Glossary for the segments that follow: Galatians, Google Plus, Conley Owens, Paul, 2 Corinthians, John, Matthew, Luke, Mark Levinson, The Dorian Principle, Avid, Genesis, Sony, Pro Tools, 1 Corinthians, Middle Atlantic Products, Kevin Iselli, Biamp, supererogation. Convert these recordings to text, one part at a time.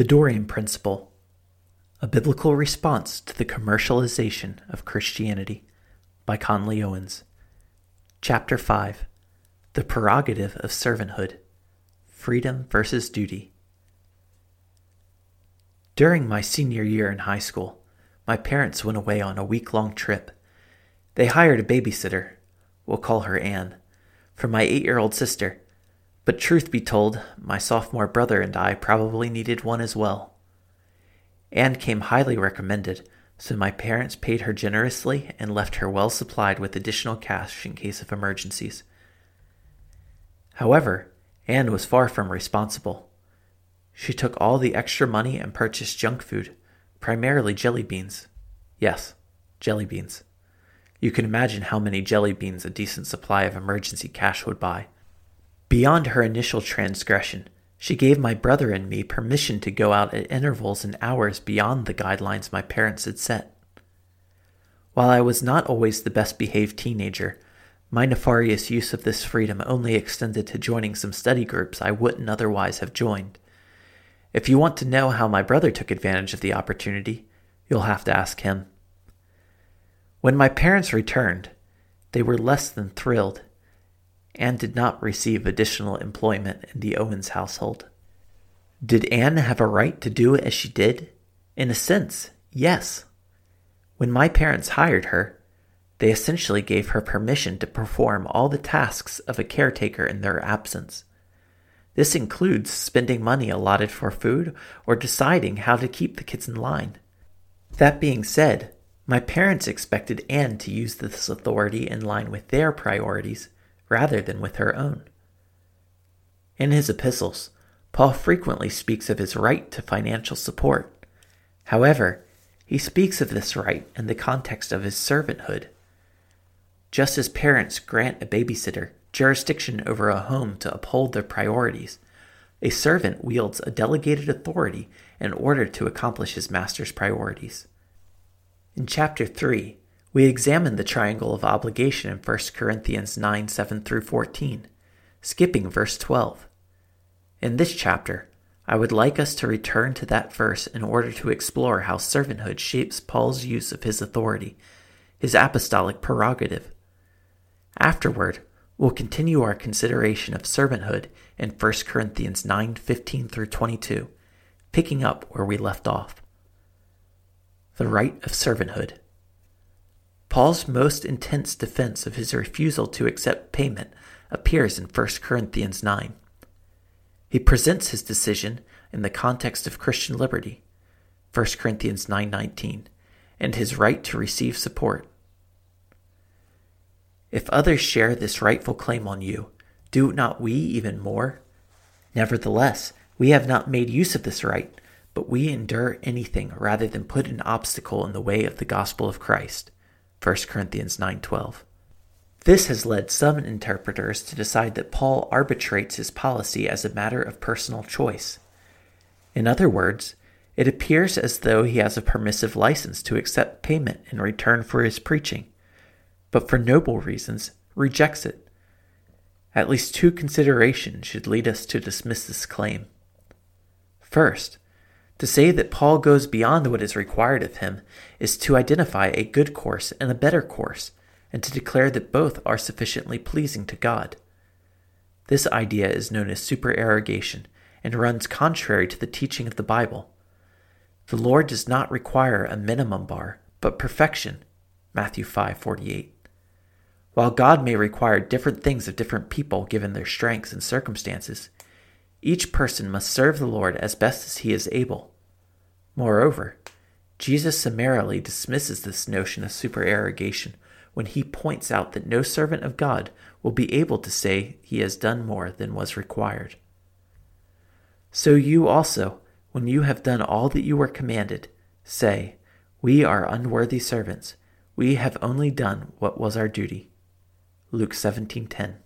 The Dorian Principle, a biblical response to the commercialization of Christianity, by Conley Owens. Chapter 5, The Prerogative of Servanthood, Freedom versus Duty. During my senior year in high school, my parents went away on a week-long trip. They hired a babysitter, we'll call her Anne, for my 8-year-old sister. But truth be told, my sophomore brother and I probably needed one as well. Anne came highly recommended, so my parents paid her generously and left her well supplied with additional cash in case of emergencies. However, Anne was far from responsible. She took all the extra money and purchased junk food, primarily jelly beans. Yes, jelly beans. You can imagine how many jelly beans a decent supply of emergency cash would buy. Beyond her initial transgression, she gave my brother and me permission to go out at intervals and hours beyond the guidelines my parents had set. While I was not always the best behaved teenager, my nefarious use of this freedom only extended to joining some study groups I wouldn't otherwise have joined. If you want to know how my brother took advantage of the opportunity, you'll have to ask him. When my parents returned, they were less than thrilled. Anne did not receive additional employment in the Owens household. Did Anne have a right to do as she did? In a sense, yes. When my parents hired her, they essentially gave her permission to perform all the tasks of a caretaker in their absence. This includes spending money allotted for food or deciding how to keep the kids in line. That being said, my parents expected Anne to use this authority in line with their priorities rather than with her own. In his epistles, Paul frequently speaks of his right to financial support. However, he speaks of this right in the context of his servanthood. Just as parents grant a babysitter jurisdiction over a home to uphold their priorities, a servant wields a delegated authority in order to accomplish his master's priorities. In chapter 3, we examine the triangle of obligation in 1 Corinthians 9:7 through 14, skipping verse 12. In this chapter, I would like us to return to that verse in order to explore how servanthood shapes Paul's use of his authority, his apostolic prerogative. Afterward, we'll continue our consideration of servanthood in 1 Corinthians 9:15 through 22, picking up where we left off. The right of servanthood. Paul's most intense defense of his refusal to accept payment appears in 1 Corinthians 9. He presents his decision in the context of Christian liberty, 1 Corinthians 9:19, and his right to receive support. If others share this rightful claim on you, do not we even more? Nevertheless, we have not made use of this right, but we endure anything rather than put an obstacle in the way of the gospel of Christ. 1 Corinthians 9:12. This has led some interpreters to decide that Paul arbitrates his policy as a matter of personal choice. In other words, it appears as though he has a permissive license to accept payment in return for his preaching, but for noble reasons rejects it. At least two considerations should lead us to dismiss this claim. First, to say that Paul goes beyond what is required of him is to identify a good course and a better course, and to declare that both are sufficiently pleasing to God. This idea is known as supererogation and runs contrary to the teaching of the Bible. The Lord does not require a minimum bar, but perfection, Matthew 5:48. While God may require different things of different people given their strengths and circumstances, each person must serve the Lord as best as he is able. Moreover, Jesus summarily dismisses this notion of supererogation when he points out that no servant of God will be able to say he has done more than was required. So you also, when you have done all that you were commanded, say, "We are unworthy servants. We have only done what was our duty." Luke 17:10.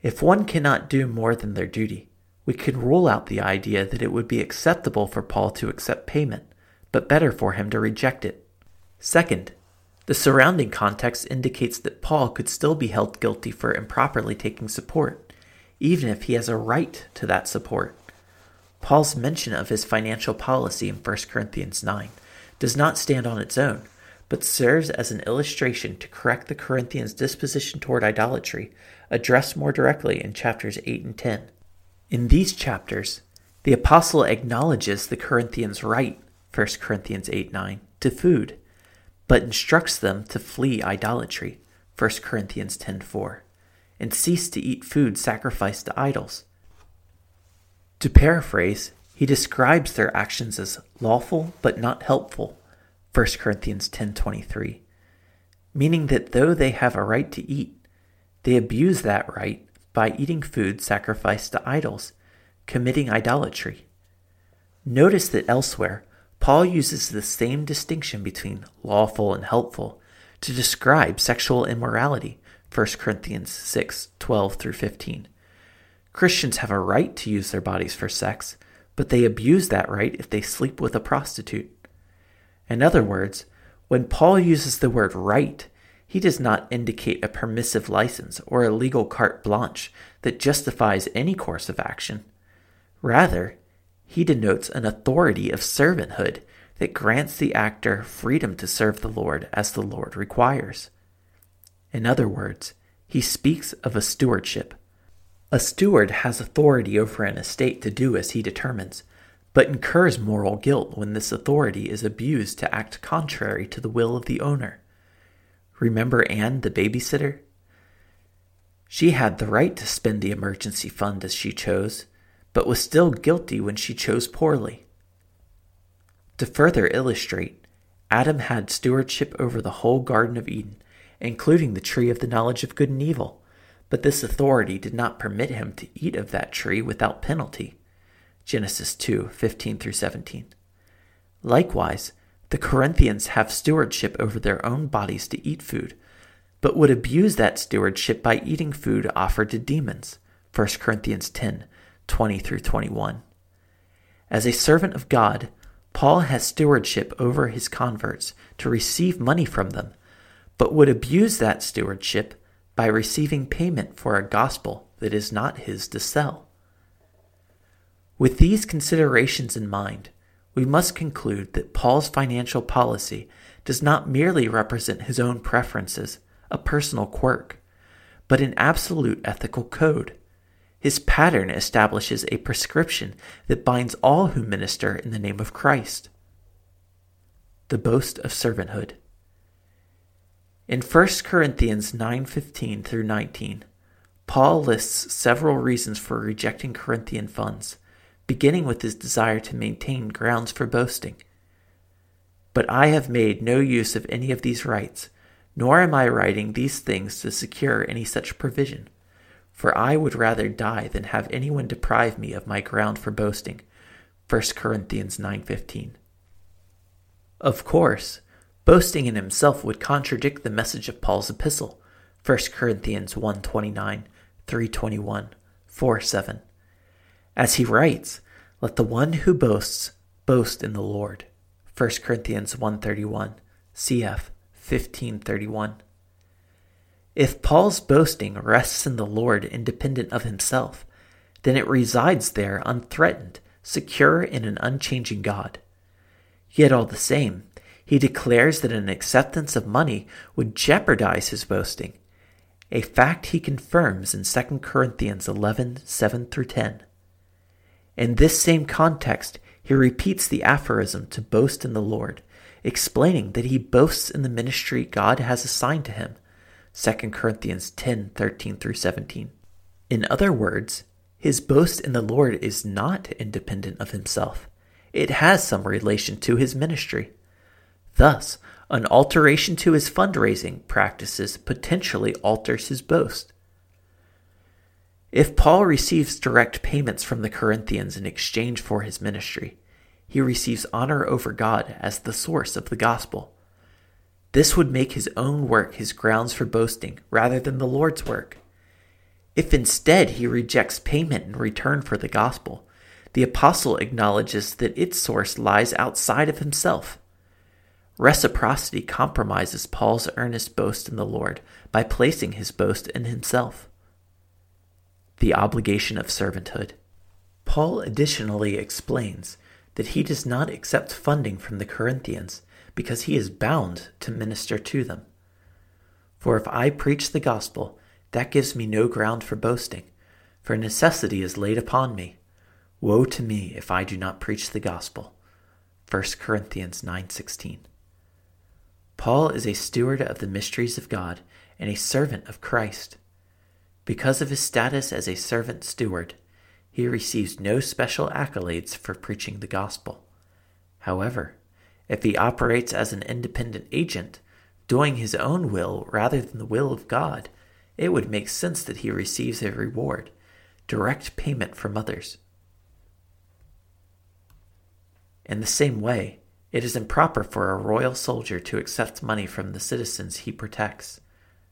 If one cannot do more than their duty, we can rule out the idea that it would be acceptable for Paul to accept payment, but better for him to reject it. Second, the surrounding context indicates that Paul could still be held guilty for improperly taking support, even if he has a right to that support. Paul's mention of his financial policy in 1 Corinthians 9 does not stand on its own, but serves as an illustration to correct the Corinthians' disposition toward idolatry, addressed more directly in chapters 8 and 10. In these chapters, the apostle acknowledges the Corinthians' right, 1 Corinthians 8:9, to food, but instructs them to flee idolatry, 1 Corinthians 10:4, and cease to eat food sacrificed to idols. To paraphrase, he describes their actions as lawful but not helpful, 1 Corinthians 10:23, meaning that though they have a right to eat, they abuse that right by eating food sacrificed to idols, committing idolatry. Notice that elsewhere, Paul uses the same distinction between lawful and helpful to describe sexual immorality, 1 Corinthians 6:12-15. Christians have a right to use their bodies for sex, but they abuse that right if they sleep with a prostitute. In other words, when Paul uses the word right, he does not indicate a permissive license or a legal carte blanche that justifies any course of action. Rather, he denotes an authority of servanthood that grants the actor freedom to serve the Lord as the Lord requires. In other words, he speaks of a stewardship. A steward has authority over an estate to do as he determines, but incurs moral guilt when this authority is abused to act contrary to the will of the owner. Remember Anne, the babysitter? She had the right to spend the emergency fund as she chose, but was still guilty when she chose poorly. To further illustrate, Adam had stewardship over the whole Garden of Eden, including the tree of the knowledge of good and evil, but this authority did not permit him to eat of that tree without penalty. Genesis 2:15-17. Likewise, the Corinthians have stewardship over their own bodies to eat food, but would abuse that stewardship by eating food offered to demons. 1 Corinthians 10:20-21. As a servant of God, Paul has stewardship over his converts to receive money from them, but would abuse that stewardship by receiving payment for a gospel that is not his to sell. With these considerations in mind, we must conclude that Paul's financial policy does not merely represent his own preferences, a personal quirk, but an absolute ethical code. His pattern establishes a prescription that binds all who minister in the name of Christ. The boast of servanthood. In 1 Corinthians 9:15-19, Paul lists several reasons for rejecting Corinthian funds, beginning with his desire to maintain grounds for boasting. But I have made no use of any of these rights, nor am I writing these things to secure any such provision, for I would rather die than have anyone deprive me of my ground for boasting. 1 Corinthians 9:15. Of course, boasting in himself would contradict the message of Paul's epistle, 1 Corinthians 1:29, 3:21, 4:7. As he writes, "Let the one who boasts, boast in the Lord." 1 Corinthians 1:31, cf. 15:31. If Paul's boasting rests in the Lord independent of himself, then it resides there unthreatened, secure in an unchanging God. Yet all the same, he declares that an acceptance of money would jeopardize his boasting, a fact he confirms in 2 Corinthians 11:7-10. In this same context, he repeats the aphorism to boast in the Lord, explaining that he boasts in the ministry God has assigned to him, 2 Corinthians 10:13-17. In other words, his boast in the Lord is not independent of himself. It has some relation to his ministry. Thus, an alteration to his fundraising practices potentially alters his boast. If Paul receives direct payments from the Corinthians in exchange for his ministry, he receives honor over God as the source of the gospel. This would make his own work his grounds for boasting rather than the Lord's work. If instead he rejects payment in return for the gospel, the apostle acknowledges that its source lies outside of himself. Reciprocity compromises Paul's earnest boast in the Lord by placing his boast in himself. The obligation of servanthood. Paul additionally explains that he does not accept funding from the Corinthians because he is bound to minister to them. For if I preach the gospel, that gives me no ground for boasting, for necessity is laid upon me. Woe to me if I do not preach the gospel. 1 Corinthians 9:16. Paul is a steward of the mysteries of God and a servant of Christ. Because of his status as a servant steward, he receives no special accolades for preaching the gospel. However, if he operates as an independent agent, doing his own will rather than the will of God, it would make sense that he receives a reward, direct payment from others. In the same way, it is improper for a royal soldier to accept money from the citizens he protects.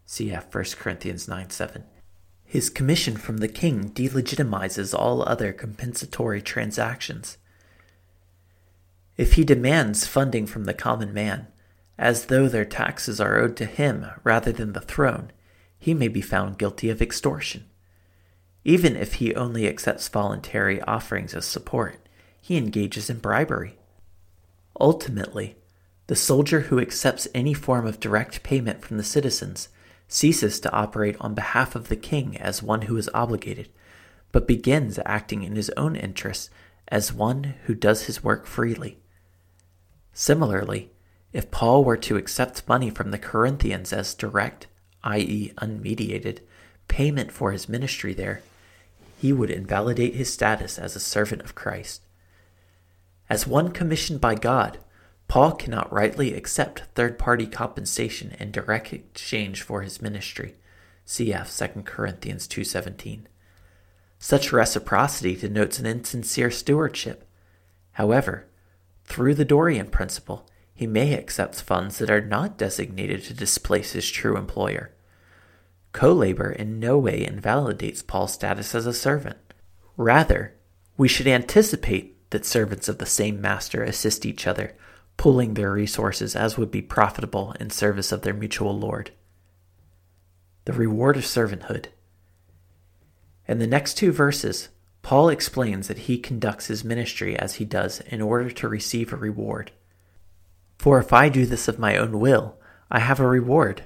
Cf. 1 Corinthians 9:7. His commission from the king delegitimizes all other compensatory transactions. If he demands funding from the common man, as though their taxes are owed to him rather than the throne, he may be found guilty of extortion. Even if he only accepts voluntary offerings as support, he engages in bribery. Ultimately, the soldier who accepts any form of direct payment from the citizens ceases to operate on behalf of the king as one who is obligated, but begins acting in his own interests as one who does his work freely. Similarly, if Paul were to accept money from the Corinthians as direct, i.e. unmediated, payment for his ministry there, he would invalidate his status as a servant of Christ. As one commissioned by God, Paul cannot rightly accept third-party compensation in direct exchange for his ministry. Cf. 2 Corinthians 2:17. Such reciprocity denotes an insincere stewardship. However, through the Dorian principle, he may accept funds that are not designated to displace his true employer. Co-labor in no way invalidates Paul's status as a servant. Rather, we should anticipate that servants of the same master assist each other, pooling their resources as would be profitable in service of their mutual Lord. The reward of servanthood. In the next two verses, Paul explains that he conducts his ministry as he does in order to receive a reward. For if I do this of my own will, I have a reward.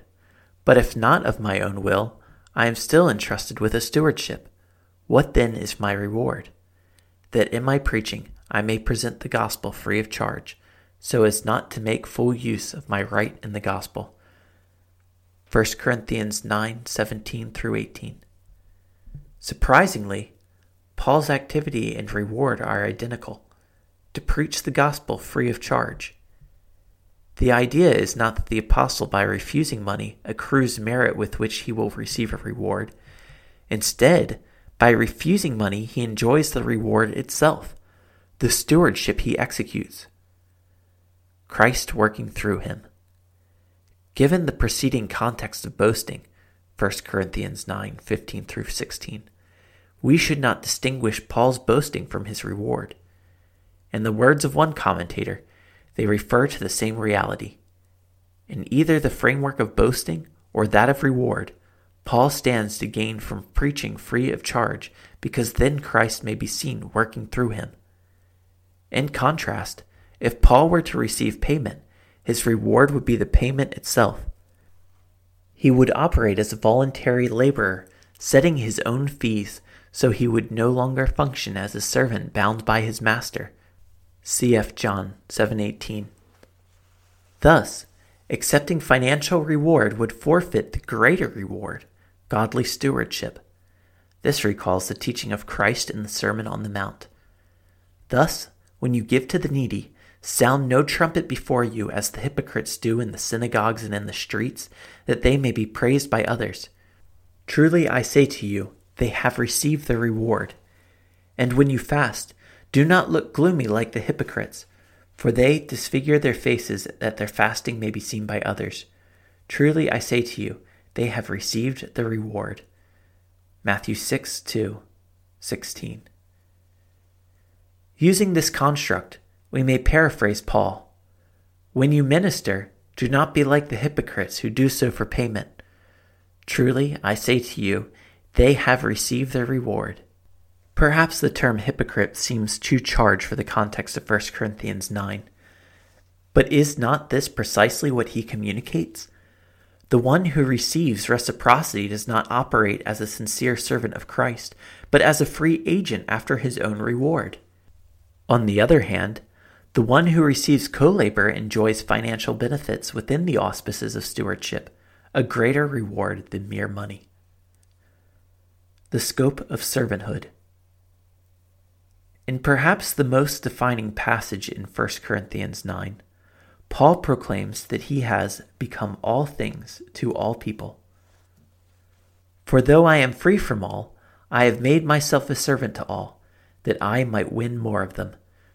But if not of my own will, I am still entrusted with a stewardship. What then is my reward? That in my preaching I may present the gospel free of charge, so as not to make full use of my right in the gospel. 1 Corinthians 9:17-18. Surprisingly, Paul's activity and reward are identical: to preach the gospel free of charge. The idea is not that the apostle, by refusing money, accrues merit with which he will receive a reward. Instead, by refusing money, he enjoys the reward itself, the stewardship he executes, Christ working through him. Given the preceding context of boasting, 1 Corinthians 9:15-16, we should not distinguish Paul's boasting from his reward. In the words of one commentator, they refer to the same reality. In either the framework of boasting or that of reward, Paul stands to gain from preaching free of charge, because then Christ may be seen working through him. In contrast, if Paul were to receive payment, his reward would be the payment itself. He would operate as a voluntary laborer, setting his own fees, so he would no longer function as a servant bound by his master. Cf. John 7:18. Thus, accepting financial reward would forfeit the greater reward, godly stewardship. This recalls the teaching of Christ in the Sermon on the Mount. Thus, when you give to the needy, sound no trumpet before you, as the hypocrites do in the synagogues and in the streets, that they may be praised by others. Truly I say to you, they have received their reward. And when you fast, do not look gloomy like the hypocrites, for they disfigure their faces that their fasting may be seen by others. Truly I say to you, they have received the reward. Matthew 6:2-16. Using this construct, we may paraphrase Paul. When you minister, do not be like the hypocrites who do so for payment. Truly I say to you, they have received their reward. Perhaps the term hypocrite seems too charged for the context of 1 Corinthians 9. But is not this precisely what he communicates? The one who receives reciprocity does not operate as a sincere servant of Christ, but as a free agent after his own reward. On the other hand, the one who receives co-labor enjoys financial benefits within the auspices of stewardship, a greater reward than mere money. The scope of servanthood. In perhaps the most defining passage in 1 Corinthians 9, Paul proclaims that he has become all things to all people. For though I am free from all, I have made myself a servant to all, that I might win more of them.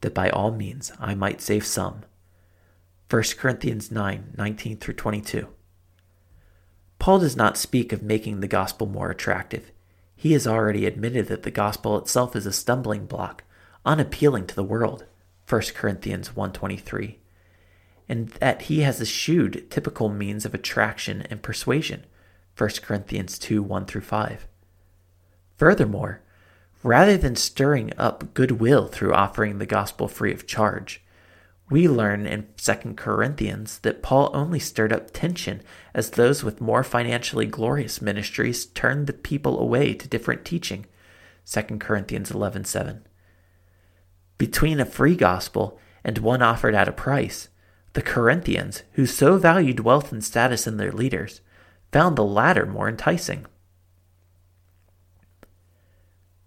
that by all means I might save some. 1 Corinthians 9:19-22. Paul does not speak of making the gospel more attractive. He has already admitted that the gospel itself is a stumbling block, unappealing to the world, 1 Corinthians 1:23, and that he has eschewed typical means of attraction and persuasion, 1 Corinthians 2:1-5. Furthermore, rather than stirring up goodwill through offering the gospel free of charge, we learn in 2 Corinthians that Paul only stirred up tension as those with more financially glorious ministries turned the people away to different teaching, 2 Corinthians 11:7. Between a free gospel and one offered at a price, the Corinthians, who so valued wealth and status in their leaders, found the latter more enticing.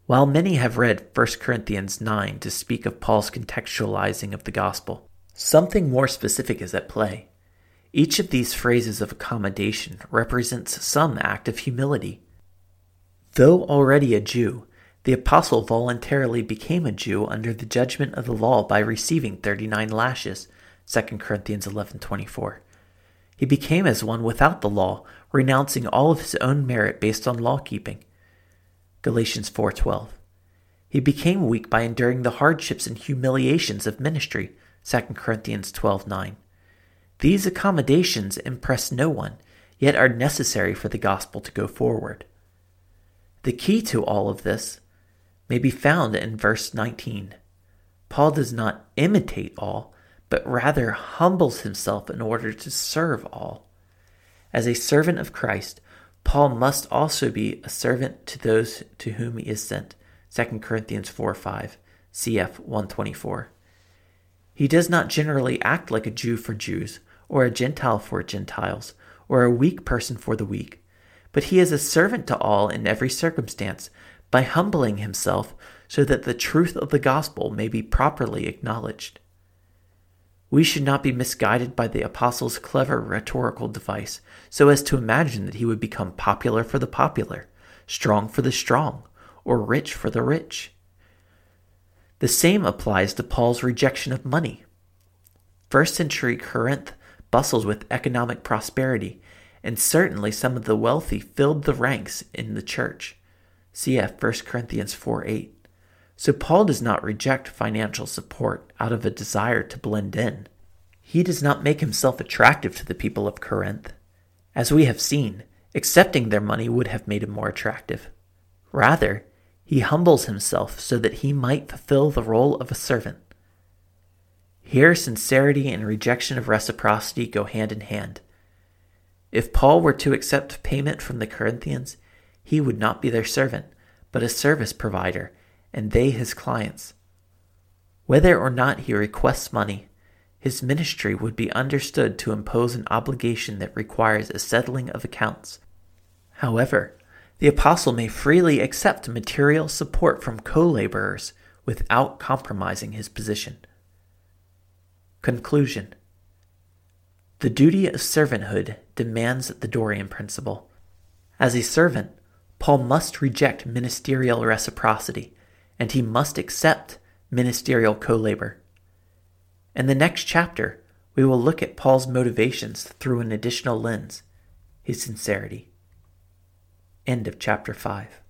While many have read 1 Corinthians 9 to speak of Paul's contextualizing of the gospel, something more specific is at play. Each of these phrases of accommodation represents some act of humility. Though already a Jew, the apostle voluntarily became a Jew under the judgment of the law by receiving 39 lashes, 2 Corinthians 11:24. He became as one without the law, renouncing all of his own merit based on law-keeping, Galatians 4:12. He became weak by enduring the hardships and humiliations of ministry, 2 Corinthians 12:9. These accommodations impress no one, yet are necessary for the gospel to go forward. The key to all of this may be found in verse 19. Paul does not imitate all, but rather humbles himself in order to serve all. As a servant of Christ, Paul must also be a servant to those to whom he is sent, 2 Corinthians 4:5, cf. 124. He does not generally act like a Jew for Jews, or a Gentile for Gentiles, or a weak person for the weak, but he is a servant to all in every circumstance by humbling himself so that the truth of the gospel may be properly acknowledged. We should not be misguided by the apostle's clever rhetorical device so as to imagine that he would become popular for the popular, strong for the strong, or rich for the rich. The same applies to Paul's rejection of money. First-century Corinth bustled with economic prosperity, and certainly some of the wealthy filled the ranks in the church. Cf. 1 Corinthians 4:8. So Paul does not reject financial support out of a desire to blend in. He does not make himself attractive to the people of Corinth. As we have seen, accepting their money would have made him more attractive. Rather, he humbles himself so that he might fulfill the role of a servant. Here, sincerity and rejection of reciprocity go hand in hand. If Paul were to accept payment from the Corinthians, he would not be their servant, but a service provider, and they his clients. Whether or not he requests money, his ministry would be understood to impose an obligation that requires a settling of accounts. However, the apostle may freely accept material support from co-laborers without compromising his position. Conclusion. The duty of servanthood demands the Dorian Principle. As a servant, Paul must reject ministerial reciprocity, and he must accept ministerial co-labor. In the next chapter, we will look at Paul's motivations through an additional lens, his sincerity. End of chapter 5.